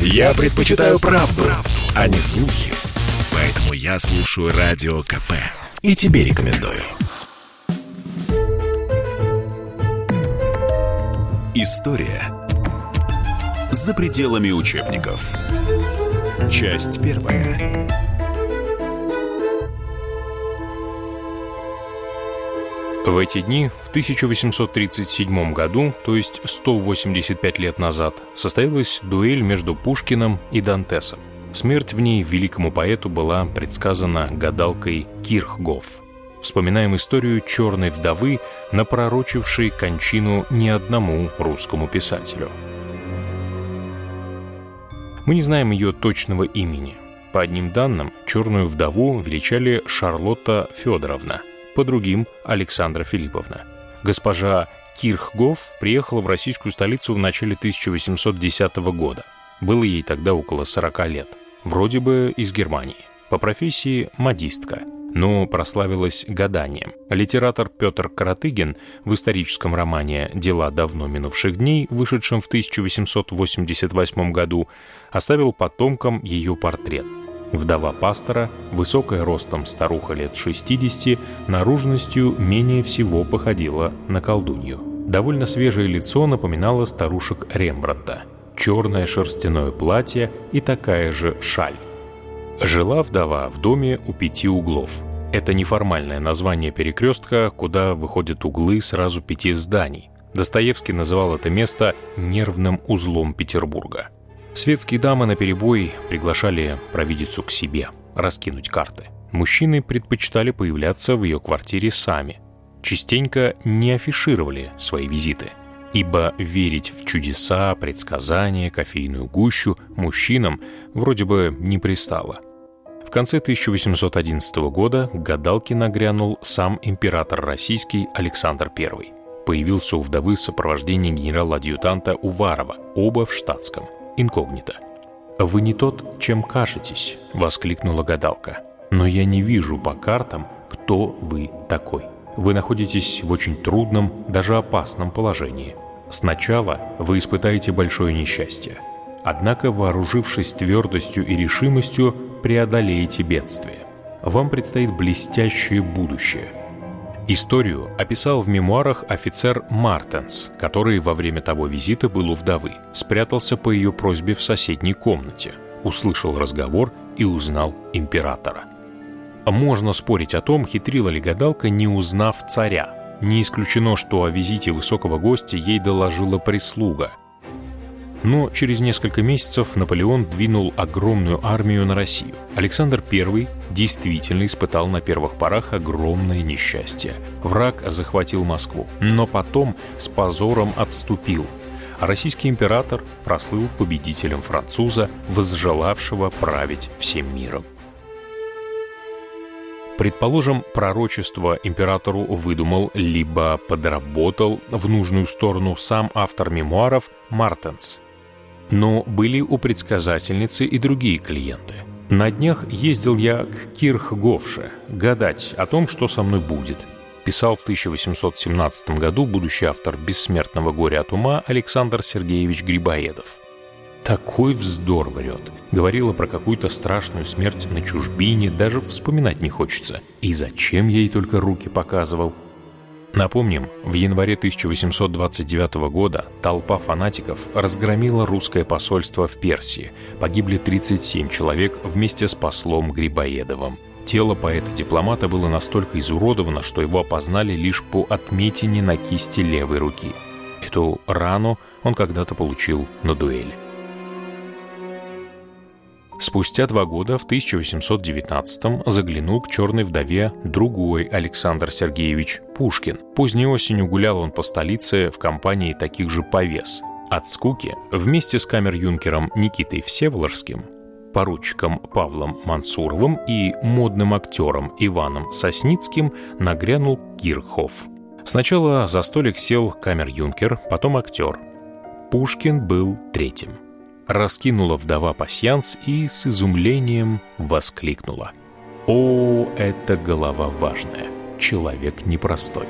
Я предпочитаю правду, а не слухи. Поэтому я слушаю Радио КП. И тебе рекомендую. История за пределами учебников. Часть первая. В эти дни, в 1837 году, то есть 185 лет назад, состоялась дуэль между Пушкиным и Дантесом. Смерть в ней великому поэту была предсказана гадалкой Кирхгоф. Вспоминаем историю «Черной вдовы», напророчившей кончину не одному русскому писателю. Мы не знаем ее точного имени. По одним данным, «Черную вдову» величали Шарлотта Федоровна, по другим – Александра Филипповна. Госпожа Кирхгоф приехала в российскую столицу в начале 1810 года. Было ей тогда около 40 лет. Вроде бы из Германии. По профессии модистка, но прославилась гаданием. Литератор Петр Каратыгин в историческом романе «Дела давно минувших дней», вышедшем в 1888 году, оставил потомкам ее портрет. Вдова пастора, высокая ростом старуха лет 60, наружностью менее всего походила на колдунью. Довольно свежее лицо напоминало старушек Рембрандта. Черное шерстяное платье и такая же шаль. Жила вдова в доме у 5 углов. Это неформальное название перекрестка, куда выходят углы сразу 5 зданий. Достоевский называл это место «нервным узлом Петербурга». Светские дамы наперебой приглашали провидицу к себе, раскинуть карты. Мужчины предпочитали появляться в ее квартире сами. Частенько не афишировали свои визиты, ибо верить в чудеса, предсказания, кофейную гущу мужчинам вроде бы не пристало. В конце 1811 года к гадалке нагрянул сам император российский Александр I. Появился у вдовы в сопровождении генерала-адъютанта Уварова, оба в штатском. Инкогнито. «Вы не тот, чем кажетесь», — воскликнула гадалка. «Но я не вижу по картам, кто вы такой. Вы находитесь в очень трудном, даже опасном положении. Сначала вы испытаете большое несчастье. Однако, вооружившись твердостью и решимостью, преодолеете бедствие. Вам предстоит блестящее будущее». Историю описал в мемуарах офицер Мартенс, который во время того визита был у вдовы, спрятался по ее просьбе в соседней комнате, услышал разговор и узнал императора. Можно спорить о том, хитрила ли гадалка, не узнав царя. Не исключено, что о визите высокого гостя ей доложила прислуга. Но через несколько месяцев Наполеон двинул огромную армию на Россию. Александр I действительно испытал на первых порах огромное несчастье. Враг захватил Москву, но потом с позором отступил. А российский император прослыл победителем француза, возжелавшего править всем миром. Предположим, пророчество императору выдумал либо подработал в нужную сторону сам автор мемуаров Мартенс. Но были у предсказательницы и другие клиенты. «На днях ездил я к Кирхгофше гадать о том, что со мной будет», писал в 1817 году будущий автор «Бессмертного горя от ума» Александр Сергеевич Грибоедов. «Такой вздор врет», говорила про какую-то страшную смерть на чужбине, даже вспоминать не хочется. И зачем я ей только руки показывал? Напомним, в январе 1829 года толпа фанатиков разгромила русское посольство в Персии. Погибли 37 человек вместе с послом Грибоедовым. Тело поэта-дипломата было настолько изуродовано, что его опознали лишь по отметине на кисти левой руки. Эту рану он когда-то получил на дуэли. Спустя 2 года, в 1819-м, заглянул к «Черной вдове» другой Александр Сергеевич Пушкин. Поздней осенью гулял он по столице в компании таких же повес. От скуки вместе с камер-юнкером Никитой Всеволожским, поручиком Павлом Мансуровым и модным актером Иваном Сосницким нагрянул Кирхгоф. Сначала за столик сел камер-юнкер, потом актер. Пушкин был третьим. Раскинула вдова пасьянс и с изумлением воскликнула: «О, это голова важная, человек непростой!»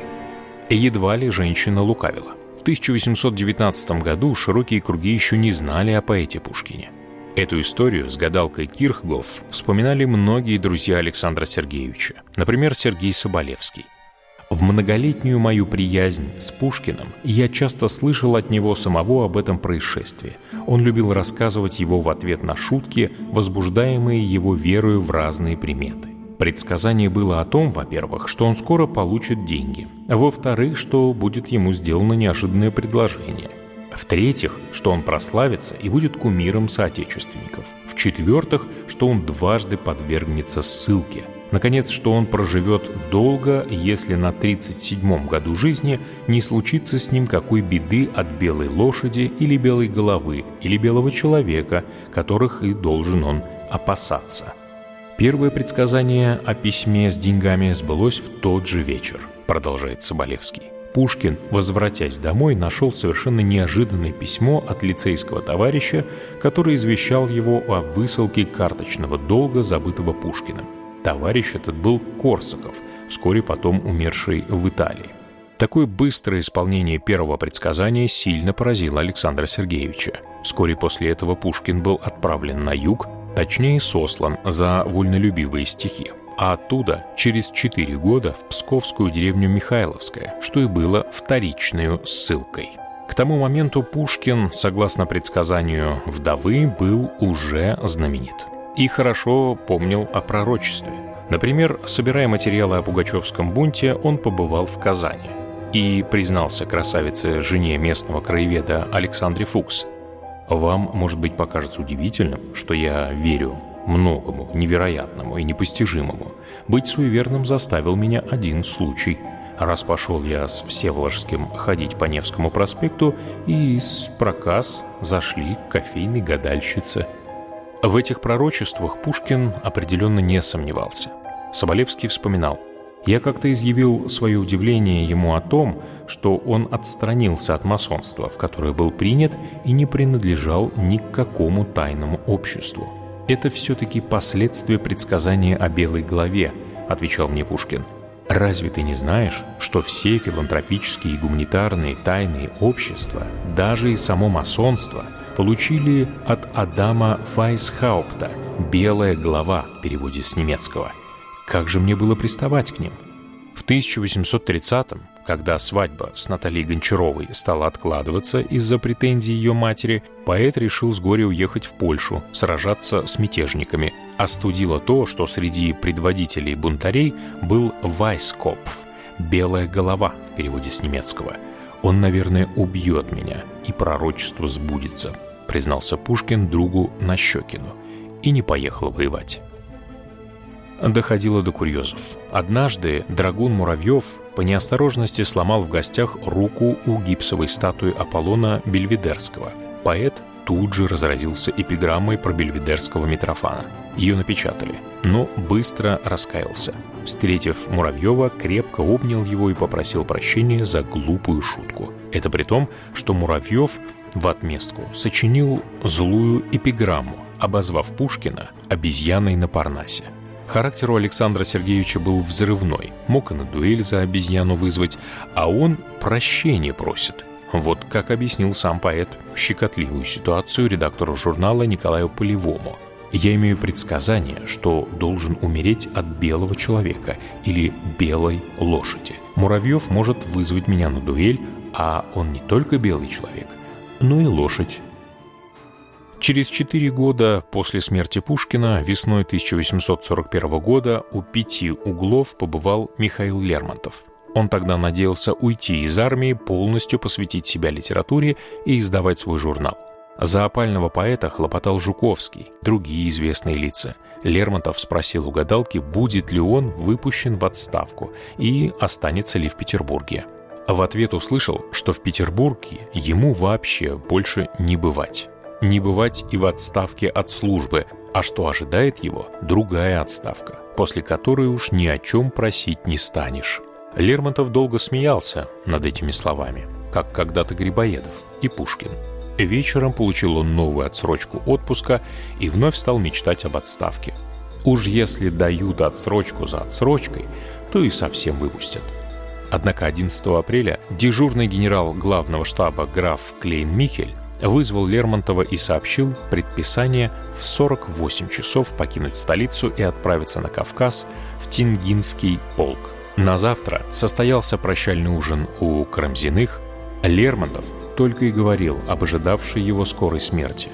Едва ли женщина лукавила. В 1819 году широкие круги еще не знали о поэте Пушкине. Эту историю с гадалкой Кирхгоф вспоминали многие друзья Александра Сергеевича, например, Сергей Соболевский. «В многолетнюю мою приязнь с Пушкиным я часто слышал от него самого об этом происшествии. Он любил рассказывать его в ответ на шутки, возбуждаемые его верою в разные приметы. Предсказание было о том, во-первых, что он скоро получит деньги, а во-вторых, что будет ему сделано неожиданное предложение. В-третьих, что он прославится и будет кумиром соотечественников. В-четвертых, что он дважды подвергнется ссылке. Наконец, что он проживет долго, если на 37-м году жизни не случится с ним какой беды от белой лошади или белой головы, или белого человека, которых и должен он опасаться». Первое предсказание о письме с деньгами сбылось в тот же вечер, продолжает Соболевский. Пушкин, возвратясь домой, нашел совершенно неожиданное письмо от лицейского товарища, который извещал его о высылке карточного долга, забытого Пушкиным. Товарищ этот был Корсаков, вскоре потом умерший в Италии. Такое быстрое исполнение первого предсказания сильно поразило Александра Сергеевича. Вскоре после этого Пушкин был отправлен на юг, точнее сослан за вольнолюбивые стихи, а оттуда через 4 года в псковскую деревню Михайловское, что и было вторичной ссылкой. К тому моменту Пушкин, согласно предсказанию вдовы, был уже знаменит. И хорошо помнил о пророчестве. Например, собирая материалы о пугачевском бунте, он побывал в Казани и признался красавице жене местного краеведа Александре Фукс. «Вам, может быть, покажется удивительным, что я верю многому, невероятному и непостижимому. Быть суеверным заставил меня один случай. Раз пошел я с Всеволожским ходить по Невскому проспекту, и с проказ зашли к кофейной гадальщице». В этих пророчествах Пушкин определенно не сомневался. Соболевский вспоминал: «Я как-то изъявил свое удивление ему о том, что он отстранился от масонства, в которое был принят и не принадлежал ни к какому тайному обществу. Это все-таки последствия предсказания о белой голове», — отвечал мне Пушкин. «Разве ты не знаешь, что все филантропические и гуманитарные тайные общества, даже и само масонство, получили от Адама Вайсхаупта «белая голова» в переводе с немецкого? Как же мне было приставать к ним?» В 1830-м, когда свадьба с Натальей Гончаровой стала откладываться из-за претензий ее матери, поэт решил с горя уехать в Польшу, сражаться с мятежниками. Остудило то, что среди предводителей бунтарей был Вайскопф «белая голова» в переводе с немецкого. «Он, наверное, убьет меня, и пророчество сбудется», — признался Пушкин другу Нащекину, и не поехал воевать. Доходило до курьезов. Однажды драгун Муравьев по неосторожности сломал в гостях руку у гипсовой статуи Аполлона Бельведерского. Поэт тут же разразился эпиграммой про бельведерского Митрофана. Ее напечатали, но быстро раскаялся. Встретив Муравьева, крепко обнял его и попросил прощения за глупую шутку. Это при том, что Муравьев в отместку сочинил злую эпиграмму, обозвав Пушкина обезьяной на Парнасе. Характер у Александра Сергеевича был взрывной, мог и на дуэль за обезьяну вызвать, а он прощения просит. Вот как объяснил сам поэт щекотливую ситуацию редактору журнала Николаю Полевому. «Я имею предсказание, что должен умереть от белого человека или белой лошади. Муравьев может вызвать меня на дуэль, а он не только белый человек, но и лошадь». Через 4 года после смерти Пушкина, весной 1841 года, у 5 углов побывал Михаил Лермонтов. Он тогда надеялся уйти из армии, полностью посвятить себя литературе и издавать свой журнал. За опального поэта хлопотал Жуковский, другие известные лица. Лермонтов спросил у гадалки, будет ли он выпущен в отставку и останется ли в Петербурге. В ответ услышал, что в Петербурге ему вообще больше не бывать. Не бывать и в отставке от службы, а что ожидает его – другая отставка, после которой уж ни о чем просить не станешь. Лермонтов долго смеялся над этими словами, как когда-то Грибоедов и Пушкин. Вечером получил он новую отсрочку отпуска и вновь стал мечтать об отставке. Уж если дают отсрочку за отсрочкой, то и совсем выпустят. Однако 11 апреля дежурный генерал главного штаба граф Клейн-Михель вызвал Лермонтова и сообщил предписание в 48 часов покинуть столицу и отправиться на Кавказ в Тенгинский полк. На завтра состоялся прощальный ужин у Карамзиных. Лермонтов только и говорил об ожидавшей его скорой смерти.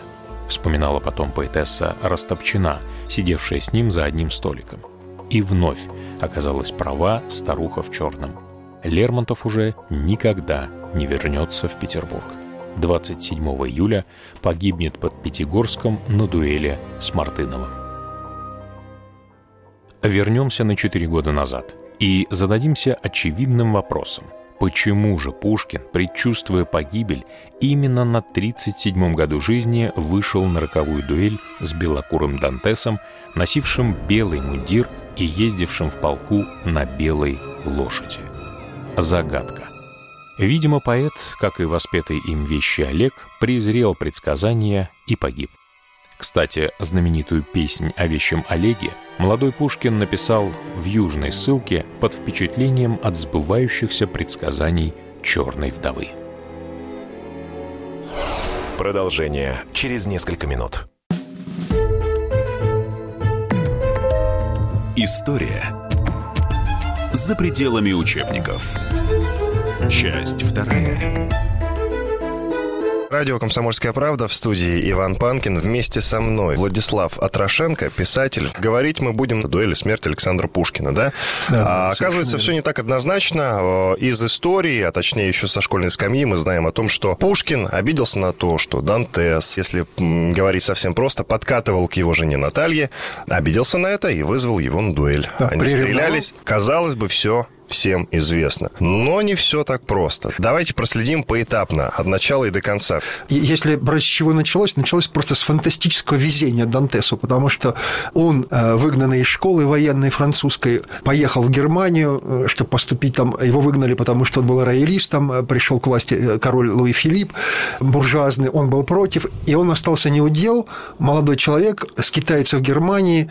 Вспоминала потом поэтесса Растопчина, сидевшая с ним за одним столиком. И вновь оказалась права старуха в черном. Лермонтов уже никогда не вернется в Петербург. 27 июля погибнет под Пятигорском на дуэли с Мартыновым. Вернемся на 4 года назад и зададимся очевидным вопросом. Почему же Пушкин, предчувствуя погибель, именно на 37-м году жизни вышел на роковую дуэль с белокурым Дантесом, носившим белый мундир и ездившим в полку на белой лошади? Загадка. Видимо, поэт, как и воспетый им вещи Олег, презрел предсказания и погиб. Кстати, знаменитую песнь о вещем Олеге молодой Пушкин написал в южной ссылке под впечатлением от сбывающихся предсказаний «Черной вдовы». Продолжение через несколько минут. История за пределами учебников. Часть вторая. Радио «Комсомольская правда», в студии Иван Панкин. Вместе со мной Владислав Отрошенко, писатель. Говорить мы будем о дуэли смерти Александра Пушкина, да? Да, оказывается, все не так однозначно. Из истории, а точнее еще со школьной скамьи, мы знаем о том, что Пушкин обиделся на то, что Дантес, если говорить совсем просто, подкатывал к его жене Наталье, обиделся на это и вызвал его на дуэль. Да, они стрелялись. Казалось бы, все всем известно. Но не все так просто. Давайте проследим поэтапно, от начала и до конца. Если с чего началось, началось просто с фантастического везения Дантесу, потому что он, выгнанный из школы военной французской, поехал в Германию, чтобы поступить там. Его выгнали, потому что он был роялистом, пришел к власти король Луи Филипп, буржуазный, он был против, и он остался не у дел. Молодой человек скитается в Германии,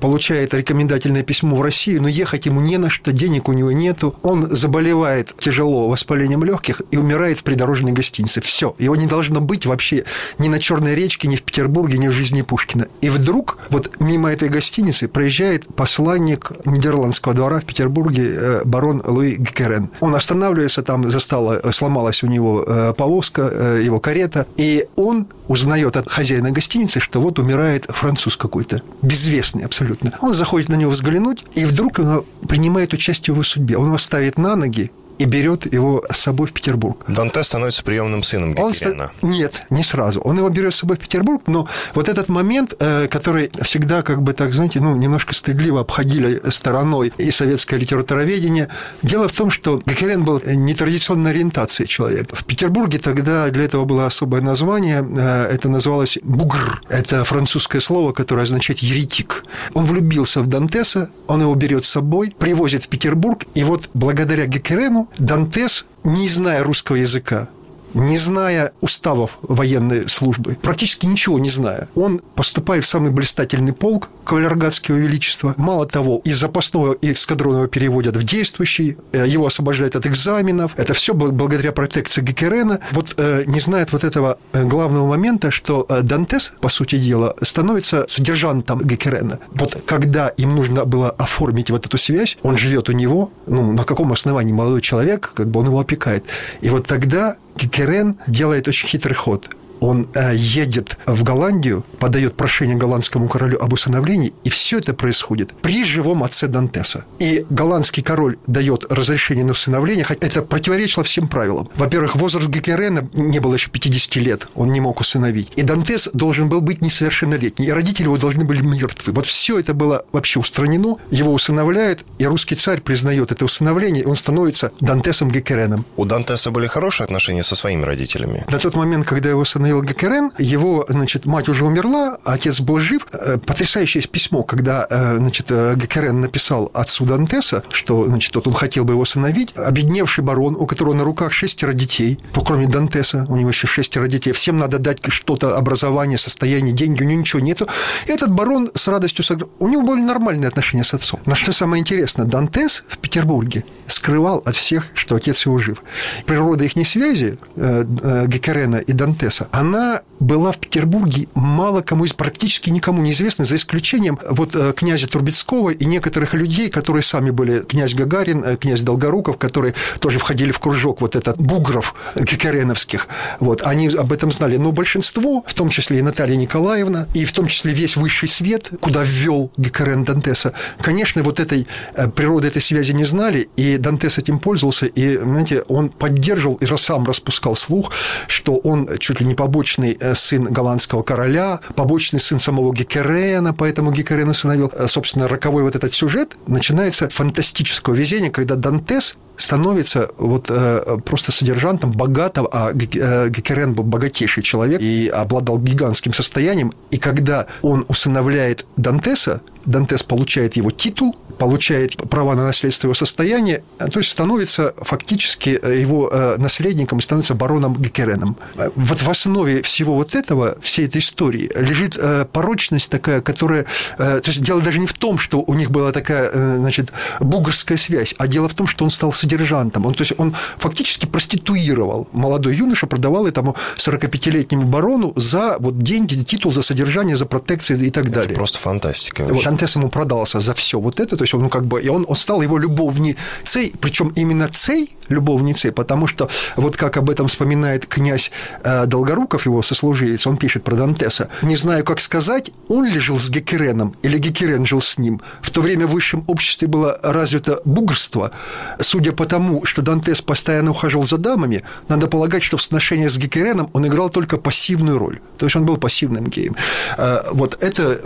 получает рекомендательное письмо в Россию, но ехать ему не на что, денег у него нету, он заболевает тяжело воспалением легких и умирает в придорожной гостинице. Все. Его не должно быть вообще ни на Черной речке, ни в Петербурге, ни в жизни Пушкина. И вдруг вот мимо этой гостиницы проезжает посланник Нидерландского двора в Петербурге барон Луи Геккерен. Он останавливается, там сломалась у него повозка, его карета, и он узнает от хозяина гостиницы, что вот умирает француз какой-то, безвестный абсолютно. Он заходит на него взглянуть, и вдруг он принимает участие в его судьбе. Он его ставит на ноги и берет его с собой в Петербург. Дантес становится приемным сыном Геккерена. Нет, не сразу. Он его берет с собой в Петербург, но вот этот момент, который всегда, как бы так, знаете, ну, немножко стыдливо обходили стороной и советское литературоведение. Дело в том, что Геккерен был нетрадиционной ориентации человек. В Петербурге тогда для этого было особое название. Это называлось «бугр». Это французское слово, которое означает «еретик». Он влюбился в Дантеса, он его берет с собой, привозит в Петербург, и вот благодаря Геккерену Дантес, не зная русского языка, не зная уставов военной службы, практически ничего не зная, он поступает в самый блистательный полк кавалергардского величества. Мало того, из запасного эскадронного переводят в действующий, его освобождают от экзаменов. Это все благодаря протекции Геккерена. Вот не знает вот этого главного момента, что Дантес, по сути дела, становится содержантом Геккерена. Вот когда им нужно было оформить вот эту связь, он живет у него, ну, на каком основании молодой человек, как бы он его опекает. И вот тогда Геккерен делает очень хитрый ход. Он едет в Голландию, подает прошение голландскому королю об усыновлении, и все это происходит при живом отце Дантеса. И голландский король дает разрешение на усыновление, хотя это противоречило всем правилам. Во-первых, возраст Геккерена не было еще 50 лет, он не мог усыновить. И Дантес должен был быть несовершеннолетний, и родители его должны были мертвы. Вот все это было вообще устранено, его усыновляют, и русский царь признает это усыновление, и он становится Дантесом Геккереном. У Дантеса были хорошие отношения со своими родителями? На тот момент, когда его усыновили, установил Геккерен. Его, значит, мать уже умерла, отец был жив. Потрясающее письмо, когда, значит, Геккерен написал отцу Дантеса, что, значит, он хотел бы его усыновить. Обедневший барон, у которого на руках 6 детей, кроме Дантеса, у него еще 6 детей, всем надо дать что-то, образование, состояние, деньги, у него ничего нету. Этот барон с радостью согласился. У него были нормальные отношения с отцом. Но что самое интересное, Дантес в Петербурге скрывал от всех, что отец его жив. Природа их связи Геккерена и Дантеса, она была в Петербурге мало кому, практически никому неизвестна, за исключением вот князя Трубецкого и некоторых людей, которые сами были князь Гагарин, князь Долгоруков, которые тоже входили в кружок вот этот бугров геккереновских. Вот, они об этом знали. Но большинство, в том числе и Наталья Николаевна, и в том числе весь высший свет, куда ввел Геккерен Дантеса, конечно, вот этой природы этой связи не знали, и Дантес этим пользовался, и, знаете, он поддерживал и сам распускал слух, что он чуть ли не побочный сын голландского короля, побочный сын самого Геккерена, поэтому Геккерен усыновил. Собственно, роковой вот этот сюжет начинается фантастического везения, когда Дантес становится вот просто содержантом богатого, а Геккерен был богатейший человек и обладал гигантским состоянием, и когда он усыновляет Дантеса, Дантес получает его титул, получает права на наследство его состояния, то есть становится фактически его наследником и становится бароном Геккереном. Вот в основе всего вот этого, всей этой истории, лежит порочность такая, которая... То есть дело даже не в том, что у них была такая, значит, бугорская связь, а дело в том, что он стал содержантом. Он, то есть он фактически проституировал. Молодой юноша продавал этому 45-летнему барону за вот деньги, титул, за содержание, за протекции и так далее. Это просто фантастика. Вот, Дантес ему продался за все вот это. То есть он, ну, как бы, и он стал его любовницей, причем именно любовницей, потому что вот как об этом вспоминает князь Долгоруков, его сослуживец, он пишет про Дантеса. «Не знаю, как сказать, он ли жил с Геккереном или Геккерен жил с ним. В то время в высшем обществе было развито бугорство. Судя по тому, что Дантес постоянно ухаживал за дамами, надо полагать, что в сношениях с Геккереном он играл только пассивную роль». То есть он был пассивным геем. Вот это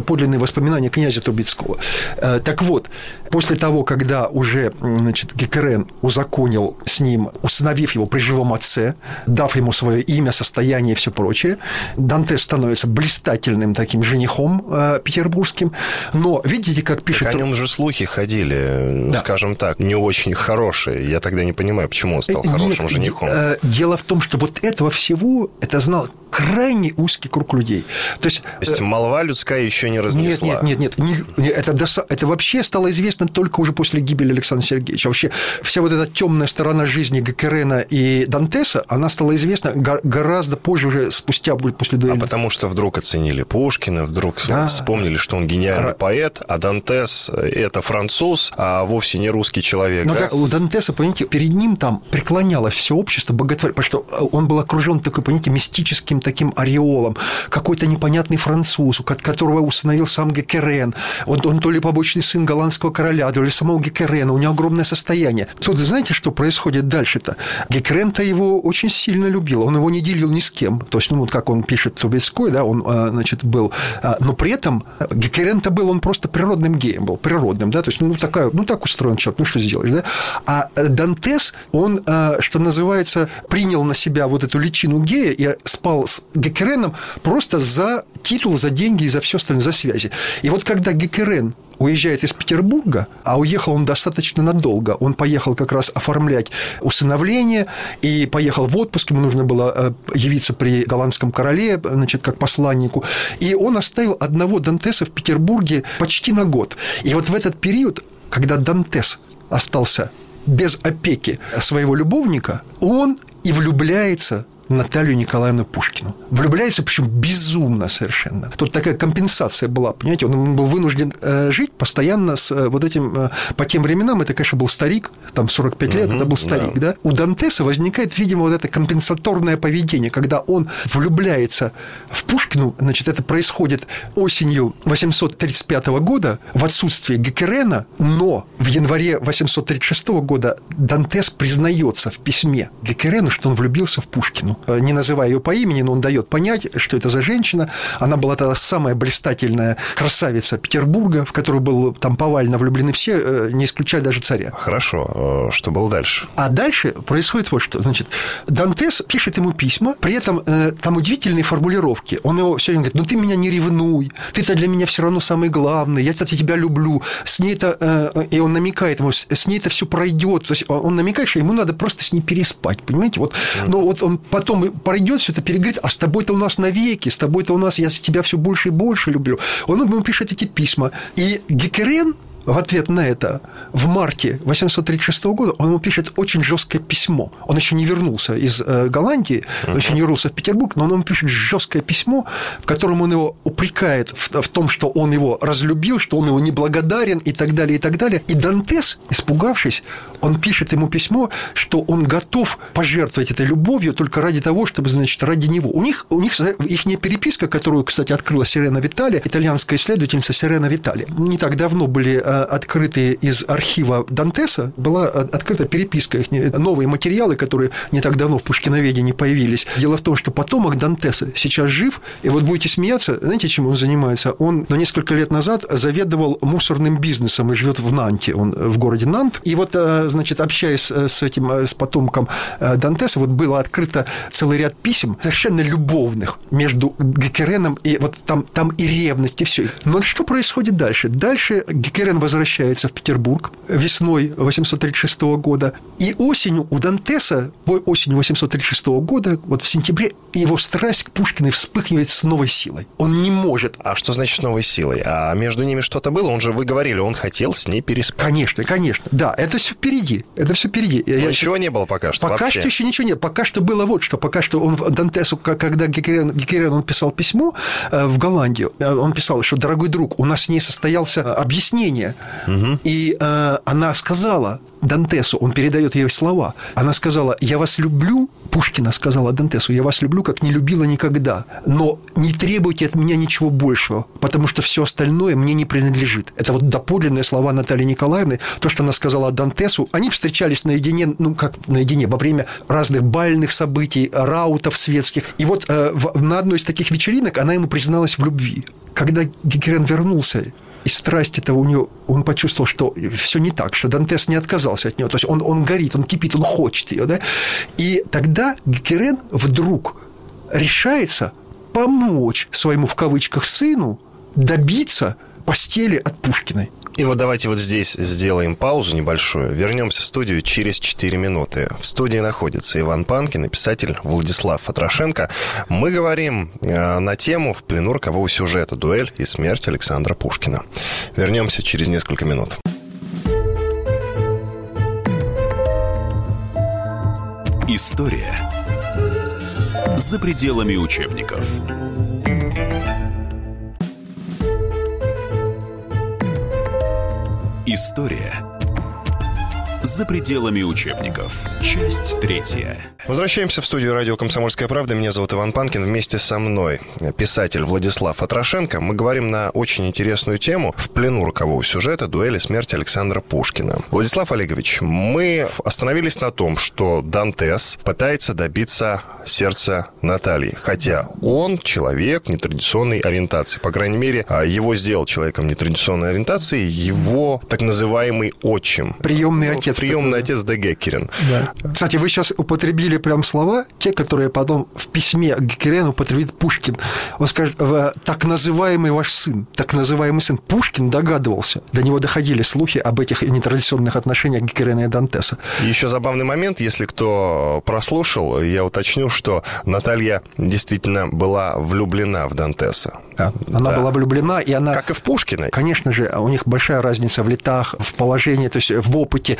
подлинные воспоминания князя Трубецкого. Так вот, после того, когда уже, значит, Геккерен узаконил с ним, усыновив его при живом отце, дав ему свое имя, состояние и все прочее, Дантес становится блистательным таким женихом петербургским. Но видите, как пишет... Так о нем же слухи ходили, да, скажем так, не очень хорошие. Я тогда не понимаю, почему он стал хорошим женихом. Дело в том, что вот этого всего это знал крайне узкий круг людей. То есть молва людская еще не разнесла. Нет. Это вообще стало известно только уже после гибели Александра Сергеевича. Вообще вся вот эта темная сторона жизни Геккерена и Дантеса, она стала известна гораздо позже, уже спустя, после дуэли. А потому что вдруг оценили Пушкина, вдруг вспомнили, что он гениальный поэт, а Дантес – это француз, а вовсе не русский человек. Но у Дантеса, понимаете, перед ним там преклонялось все общество, боготворило, потому что он был окружен такой, понимаете, мистическим таким ореолом, какой-то непонятный француз, которого усыновил сам Геккерен. Он то ли побочный сын голландского короля, то ли самого Геккерена, у него огромное состояние. Тут знаете, что происходит дальше-то? Геккерен-то его очень сильно любил, он его не делил ни с кем. То есть, ну, вот как он пишет Трубецкой, да, он, значит, был... Но при этом Геккерен-то был, он просто природным геем был, природным, да, то есть, ну, так устроен человек, ну, что сделаешь, да? А Дантес, он, что называется, принял на себя вот эту личину гея и спал с Геккереном просто за титул, за деньги и за все остальное, за связи. И вот когда Геккерен уезжает из Петербурга, а уехал он достаточно надолго. Он поехал как раз оформлять усыновление и поехал в отпуск. Ему нужно было явиться при голландском короле, значит, как посланнику. И он оставил одного Дантеса в Петербурге почти на год. И вот в этот период, когда Дантес остался без опеки своего любовника, он и влюбляется Наталью Николаевну Пушкину. Влюбляется, причем безумно совершенно. Тут такая компенсация была, понимаете, он был вынужден жить постоянно с вот этим... По тем временам это, конечно, был старик, там 45 лет, это был старик, да. У Дантеса возникает, видимо, вот это компенсаторное поведение, когда он влюбляется в Пушкину, значит, это происходит осенью 1835 года в отсутствие Геккерена, но в январе 1836 года Дантес признается в письме Геккерену, что он влюбился в Пушкину. сам, не называя ее по имени, но он дает понять, что это за женщина. Она была тогда самая блистательная красавица Петербурга, в которую был там повально влюблены все, не исключая даже царя. Хорошо. Что было дальше? А дальше происходит вот что. Значит, Дантес пишет ему письма, при этом там удивительные формулировки. Он его все время говорит: ну ты меня не ревнуй, ты-то для меня все равно самый главный, я-то тебя люблю. С ней-то, и он намекает ему, с ней-то все пройдет. То есть он намекает, что ему надо просто с ней переспать, понимаете? Вот, но вот он потом пройдет все это, перегорит, а с тобой-то у нас навеки, с тобой-то у нас, я тебя все больше и больше люблю. Он ему пишет эти письма. И Геккерен в ответ на это в марте 1836 года он ему пишет очень жесткое письмо. Он еще не вернулся из Голландии, он еще не вернулся в Петербург, но он ему пишет жесткое письмо, в котором он его упрекает в том, что он его разлюбил, что он его неблагодарен и так далее, и так далее. И Дантес, испугавшись, он пишет ему письмо, что он готов пожертвовать этой любовью только ради того, чтобы, значит, ради него. У них ихняя переписка, которую, кстати, открыла Серена Витале, итальянская исследовательница Серена Витале. Не так давно были открытые из архива Дантеса, была открыта переписка, их новые материалы, которые не так давно в пушкиноведении появились. Дело в том, что потомок Дантеса сейчас жив, и вот будете смеяться, знаете, чем он занимается? Он несколько лет назад заведовал мусорным бизнесом и живет в Нанте, он в городе Нант. И вот, значит, общаясь с потомком Дантеса, вот было открыто целый ряд писем, совершенно любовных, между Геккереном и вот там и ревность, и все. Но что происходит дальше? Дальше Геккерен возвращается в Петербург весной 1836 года. И осенью у Дантеса, осенью 1836 года, вот в сентябре, его страсть к Пушкиной вспыхивает с новой силой. Он не может. А что значит с новой силой? А между ними что-то было? Он же, вы говорили, он хотел с ней переспать. Конечно, конечно. Да, это все впереди. Это все впереди. Ничего не было пока что. Пока вообще что еще ничего нет. Пока что было вот что. Пока что он Дантесу, когда Геккерен писал письмо в Голландию, он писал, что, дорогой друг, у нас с ней состоялся объяснение. И она сказала Дантесу, он передает ее слова, она сказала: я вас люблю, Пушкина сказала Дантесу, я вас люблю, как не любила никогда, но не требуйте от меня ничего большего, потому что все остальное мне не принадлежит. Это вот доподлинные слова Натальи Николаевны, то, что она сказала Дантесу. Они встречались наедине, ну как наедине, во время разных бальных событий, раутов светских. И вот на одной из таких вечеринок она ему призналась в любви. Когда Геккерен вернулся, и страсть этого у него, он почувствовал, что все не так, что Дантес не отказался от него. То есть он горит, он кипит, он хочет ее. Да? И тогда Геккерен вдруг решается помочь своему, в кавычках, сыну добиться постели от Пушкиной. И вот давайте вот здесь сделаем паузу небольшую. Вернемся в студию через 4 минуты. В студии находится Иван Панкин и писатель Владислав Отрошенко. Мы говорим на тему «В плену рокового сюжета. Дуэль и смерть Александра Пушкина». Вернемся через несколько минут. История за пределами учебников. История за пределами учебников. Часть 3. Возвращаемся в студию радио «Комсомольская правда». Меня зовут Иван Панкин. Вместе со мной писатель Владислав Отрошенко. Мы говорим на очень интересную тему «В плену рокового сюжета. Дуэль и смерть Александра Пушкина». Владислав Олегович, мы остановились на том, что Дантес пытается добиться сердца Натальи. Хотя он человек нетрадиционной ориентации. По крайней мере, его сделал человеком нетрадиционной ориентации его так называемый отчим. Приемный отец. Приемный отец де Геккерен. Да. Кстати, вы сейчас употребили прям слова, те, которые потом в письме Геккерену употребит Пушкин. Он скажет: так называемый ваш сын, так называемый сын. Пушкин догадывался. До него доходили слухи об этих нетрадиционных отношениях Геккерена и Дантеса. Еще забавный момент, если кто прослушал, я уточню, что Наталья действительно была влюблена в Дантеса. Да, она была влюблена, и она... Как и в Пушкина. Конечно же, у них большая разница в летах, в положении, то есть в опыте.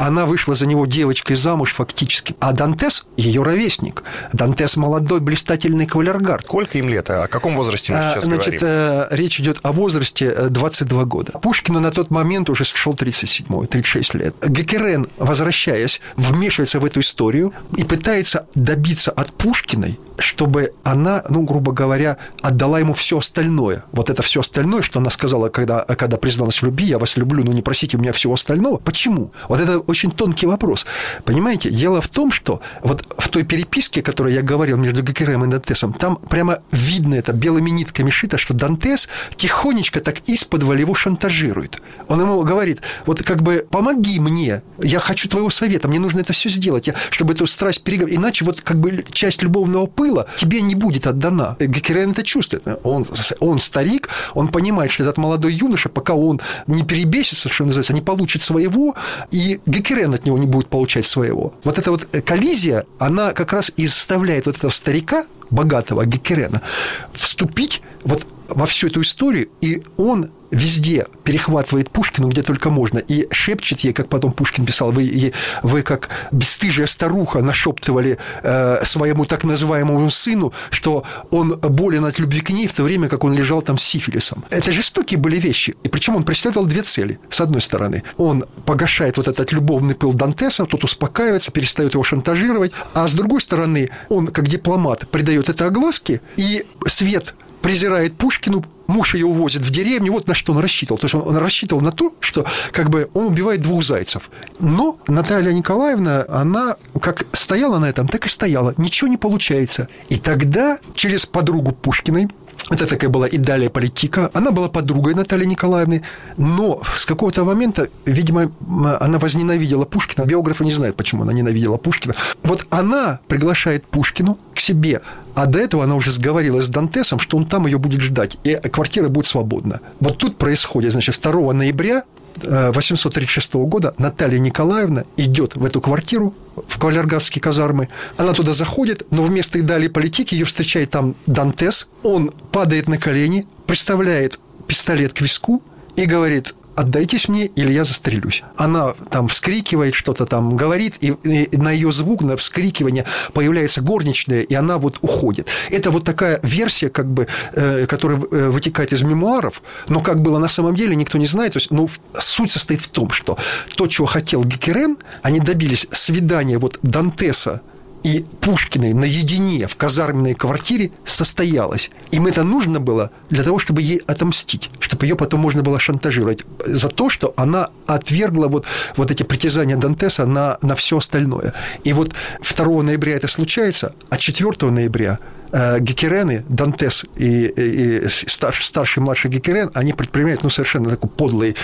Она вышла за него девочкой замуж фактически, а Дантес – ее ровесник. Дантес – молодой, блистательный кавалергард. Сколько им лет? О каком возрасте мы сейчас говорим? Значит, речь идет о возрасте 22 года. Пушкину на тот момент уже шел 36 лет. Геккерен, возвращаясь, вмешивается в эту историю и пытается добиться от Пушкиной, чтобы она, ну, грубо говоря, отдала ему все остальное. Вот это все остальное, что она сказала, когда призналась в любви: я вас люблю, но не просите у меня всего остального. Почему? Вот это очень тонкий вопрос. Понимаете, дело в том, что вот в той переписке, о которой я говорил между Геккереном и Дантесом, там прямо видно это белыми нитками шито, что Дантес тихонечко так исподволь его шантажирует. Он ему говорит, вот как бы помоги мне, я хочу твоего совета, мне нужно это все сделать, чтобы эту страсть переговорить, иначе вот как бы часть любовного пыла тебе не будет отдана. Геккерен это чувствует. Он старик, он понимает, что этот молодой юноша, пока он не перебесится, что называется, не получит своего, и Геккерен от него не будет получать своего. Вот эта вот коллизия, она как раз и заставляет вот этого старика, богатого Геккерена, вступить вот во всю эту историю, и он везде перехватывает Пушкину, где только можно, и шепчет ей, как потом Пушкин писал, вы как бесстыжая старуха нашептывали своему так называемому сыну, что он болен от любви к ней, в то время как он лежал там с сифилисом. Это жестокие были вещи. И причем он преследовал две цели. С одной стороны, он погашает вот этот любовный пыл Дантеса, тот успокаивается, перестает его шантажировать. А с другой стороны, он, как дипломат, придает это огласке, и свет презирает Пушкину, муж ее увозит в деревню, вот на что он рассчитывал. То есть он рассчитывал на то, что как бы он убивает двух зайцев. Но Наталья Николаевна, она как стояла на этом, так и стояла. Ничего не получается. И тогда через подругу Пушкиной, это такая была и далее политика, она была подругой Натальи Николаевны, но с какого-то момента, видимо, она возненавидела Пушкина. Биографы не знают, почему она ненавидела Пушкина. Вот она приглашает Пушкину к себе. А до этого она уже сговорилась с Дантесом, что он там ее будет ждать, и квартира будет свободна. Вот тут происходит, значит, 2 ноября 1836 года Наталья Николаевна идет в эту квартиру, в Кавалергардские казармы. Она туда заходит, но вместо идеальной политики ее встречает там Дантес. Он падает на колени, приставляет пистолет к виску и говорит: «Отдайтесь мне, или я застрелюсь». Она там вскрикивает, что-то там говорит, и на ее звук, на вскрикивание появляется горничная, и она вот уходит. Это вот такая версия, как бы, которая вытекает из мемуаров, но как было на самом деле, никто не знает. То есть, ну, суть состоит в том, что то, чего хотел Геккерен, они добились свидания вот Дантеса и Пушкиной наедине в казарменной квартире состоялось. Им это нужно было для того, чтобы ей отомстить, чтобы ее потом можно было шантажировать за то, что она отвергла вот эти притязания Дантеса на все остальное. И вот 2 ноября это случается, а 4 ноября Геккерены, Дантес и старший и младший Геккерен, они предпринимают совершенно такой подлый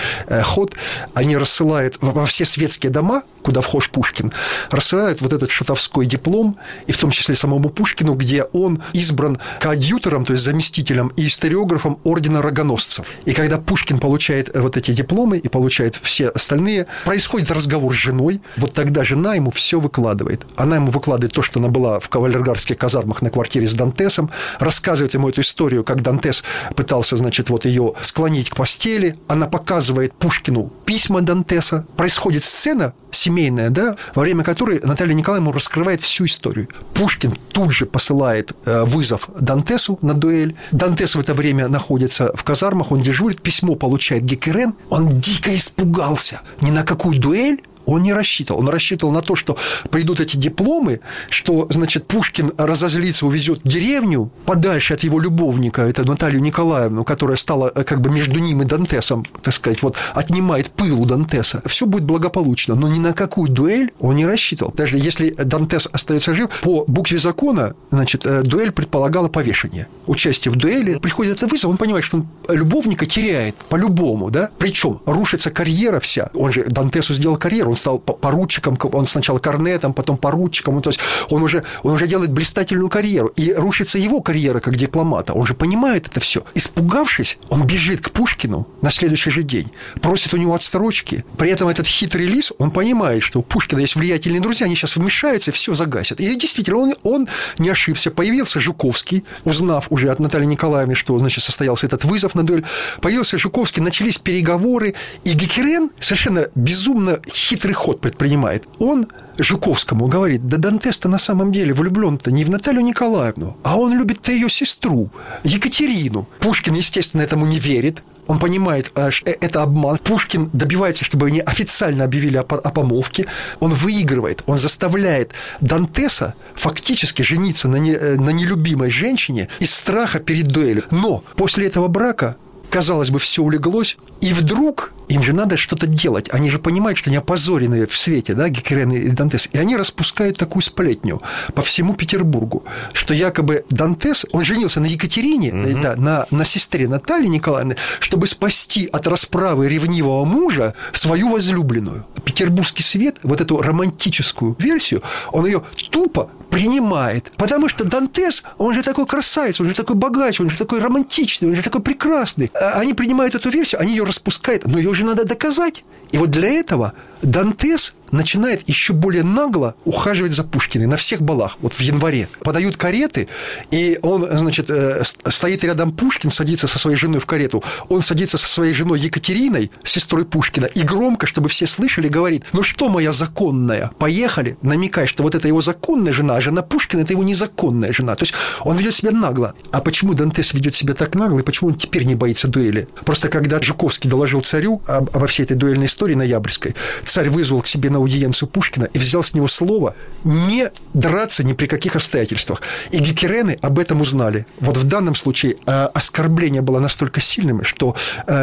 ход. Они рассылают во все светские дома, куда вхож Пушкин, рассылают вот этот шутовской диплом, и в том числе самому Пушкину, где он избран коадьютором, то есть заместителем и историографом ордена рогоносцев. И когда Пушкин получает вот эти дипломы и получает все остальные, происходит разговор с женой. Вот тогда жена ему все выкладывает. Она ему выкладывает то, что она была в кавалергардских казармах на квартире с Дантесом, рассказывает ему эту историю, как Дантес пытался, значит, вот ее склонить к постели. Она показывает Пушкину письма Дантеса. Происходит сцена семейная, да, во время которой Наталья Николаевна раскрывает всю историю. Пушкин тут же посылает вызов Дантесу на дуэль. Дантес в это время находится в казармах, он дежурит, письмо получает Геккерен. Он дико испугался. Ни на какую дуэль он не рассчитывал. Он рассчитывал на то, что придут эти дипломы, что, значит, Пушкин разозлится, увезет в деревню подальше от его любовника, это Наталью Николаевну, которая стала как бы между ним и Дантесом, так сказать, вот отнимает пыл у Дантеса. Все будет благополучно, но ни на какую дуэль он не рассчитывал. Даже если Дантес остается жив, по букве закона, значит, дуэль предполагала повешение. Участие в дуэли. Приходит этот вызов, он понимает, что он любовника теряет по-любому, да? Причем рушится карьера вся. Он же Дантесу сделал карьеру, он стал поручиком, он сначала корнетом, потом поручиком, то есть он уже делает блистательную карьеру, и рушится его карьера как дипломата, он же понимает это все. Испугавшись, он бежит к Пушкину на следующий же день, просит у него отсрочки, при этом этот хитрый лис, он понимает, что у Пушкина есть влиятельные друзья, они сейчас вмешаются и все загасят. И действительно, он не ошибся, появился Жуковский, узнав уже от Натальи Николаевны, что, значит, состоялся этот вызов на дуэль, появился Жуковский, начались переговоры, и Геккерен совершенно безумно хитрый ход предпринимает. Он Жуковскому говорит: да Дантес-то на самом деле влюблен-то не в Наталью Николаевну, а он любит-то ее сестру, Екатерину. Пушкин, естественно, этому не верит. Он понимает, что это обман. Пушкин добивается, чтобы они официально объявили о помолвке. Он выигрывает. Он заставляет Дантеса фактически жениться на нелюбимой женщине из страха перед дуэлью. Но после этого брака, казалось бы, все улеглось. И вдруг Им же надо что-то делать. Они же понимают, что они опозоренные в свете, да, Геккерен и Дантес. И они распускают такую сплетню по всему Петербургу, что якобы Дантес, он женился на Екатерине, угу. да, на сестре Натальи Николаевны, чтобы спасти от расправы ревнивого мужа свою возлюбленную. Петербургский свет, вот эту романтическую версию, он ее тупо принимает. Потому что Дантес, он же такой красавец, он же такой богач, он же такой романтичный, он же такой прекрасный. Они принимают эту версию, они ее распускают, но ее же надо доказать. И вот для этого Дантес начинает еще более нагло ухаживать за Пушкиной на всех балах. Вот в январе подают кареты, и он, значит, стоит рядом Пушкин, садится со своей женой в карету. Он садится со своей женой Екатериной, сестрой Пушкина, и громко, чтобы все слышали, говорит: «Ну что, моя законная, поехали», намекая, что вот это его законная жена, а жена Пушкина – это его незаконная жена. То есть он ведет себя нагло. А почему Дантес ведет себя так нагло, и почему он теперь не боится дуэли? Просто когда Жуковский доложил царю обо всей этой дуэльной истории ноябрьской, царь вызвал к себе на аудиенцию Пушкина и взял с него слово не драться ни при каких обстоятельствах. И Геккерены об этом узнали. Вот в данном случае оскорбление было настолько сильным, что,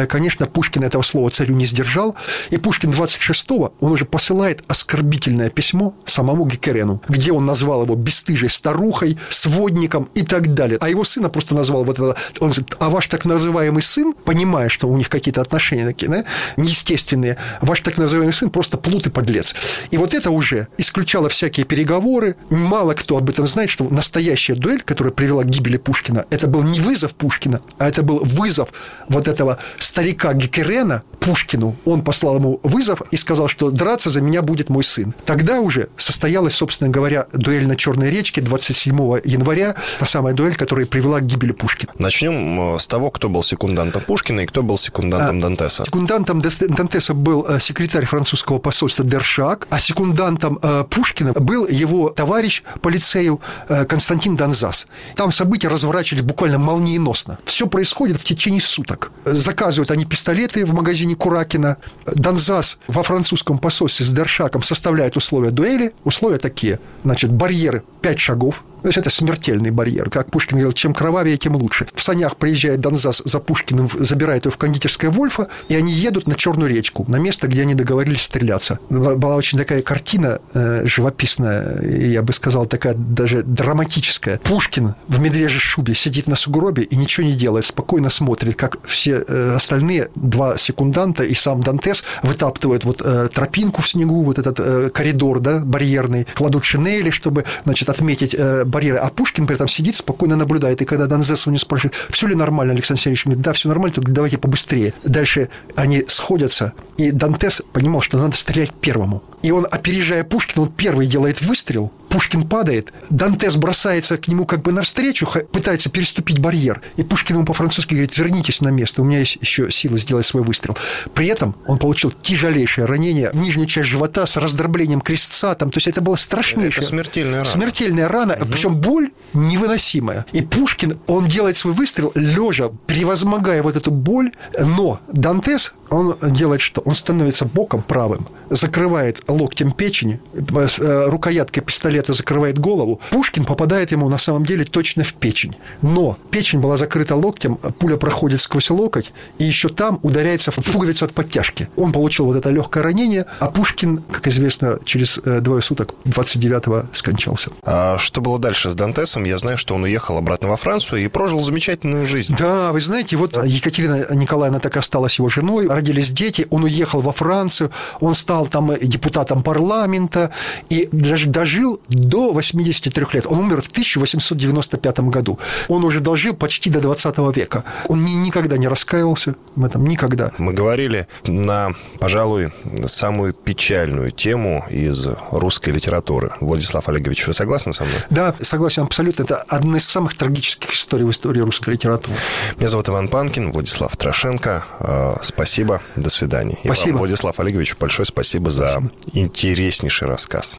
конечно, Пушкин этого слова царю не сдержал. И Пушкин 26-го, он уже посылает оскорбительное письмо самому Геккерену, где он назвал его бесстыжей старухой, сводником и так далее. А его сына просто назвал вот это. Он говорит: а ваш так называемый сын, понимая, что у них какие-то отношения такие, да, неестественные, ваш так называемый сын просто плут и подлец. И вот это уже исключало всякие переговоры. Мало кто об этом знает, что настоящая дуэль, которая привела к гибели Пушкина, это был не вызов Пушкина, а это был вызов вот этого старика Геккерена Пушкину. Он послал ему вызов и сказал, что драться за меня будет мой сын. Тогда уже состоялась, собственно говоря, дуэль на Черной речке 27 января, та самая дуэль, которая привела к гибели Пушкина. Начнем с того, кто был секундантом Пушкина и кто был секундантом Дантеса. Секундантом Дантеса был секретарь французского посольства Дершак, а секундантом Пушкина был его товарищ по лицею Константин Донзас. Там события разворачивались буквально молниеносно. Все происходит в течение суток. Заказывают они пистолеты в магазине Куракина. Донзас во французском посольстве с Дершаком составляет условия дуэли. Условия такие. Значит, барьеры 5 шагов. То есть это смертельный барьер. Как Пушкин говорил, чем кровавее, тем лучше. В санях приезжает Донзас за Пушкиным, забирает его в кондитерское Вольфа, и они едут на Черную речку, на место, где они договорились стреляться. Была очень такая картина живописная, я бы сказал, такая даже драматическая. Пушкин в медвежьей шубе сидит на сугробе и ничего не делает, спокойно смотрит, как все остальные два секунданта и сам Дантес вытаптывают вот тропинку в снегу, вот этот коридор, да, барьерный, кладут шинели, чтобы, значит, отметить барьеры. А Пушкин при этом сидит, спокойно наблюдает. И когда Донзас у него спрашивает: все ли нормально, Александр Сергеевич? Он говорит: да, все нормально, только давайте побыстрее. Дальше они сходятся, и Дантес понимал, что надо стрелять первому. И он, опережая Пушкина, он первый делает выстрел. Пушкин падает, Дантес бросается к нему как бы навстречу, пытается переступить барьер. И Пушкин ему по-французски говорит: вернитесь на место, у меня есть еще силы сделать свой выстрел. При этом он получил тяжелейшее ранение в нижнюю часть живота с раздроблением крестца. Там, то есть это было страшнейшее. Это смертельная рана. Смертельная рана, угу. Причем боль невыносимая. И Пушкин, он делает свой выстрел лежа, превозмогая вот эту боль. Но Дантес, он делает что? Он становится боком правым, закрывает локтем печень, рукояткой пистолета это закрывает голову. Пушкин попадает ему на самом деле точно в печень. Но печень была закрыта локтем, пуля проходит сквозь локоть, и еще там ударяется в пуговицу от подтяжки. Он получил вот это легкое ранение, а Пушкин, как известно, через 2 суток, 29-го, скончался. А что было дальше с Дантесом? Я знаю, что он уехал обратно во Францию и прожил замечательную жизнь. Да, вы знаете, вот Екатерина Николаевна так осталась его женой, родились дети, он уехал во Францию, он стал там депутатом парламента и даже дожил до 83 лет. Он умер в 1895 году. Он уже дожил почти до 20 века. Он никогда не раскаивался в этом, никогда. Мы говорили на, пожалуй, самую печальную тему из русской литературы. Владислав Олегович, вы согласны со мной? Да, согласен абсолютно. Это одна из самых трагических историй в истории русской литературы. Меня зовут Иван Панкин, Владислав Отрошенко. Спасибо, до свидания. Спасибо. И вам, Владислав Олегович, большое спасибо. За интереснейший рассказ.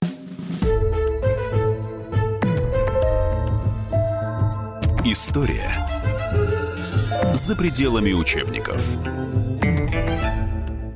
История за пределами учебников.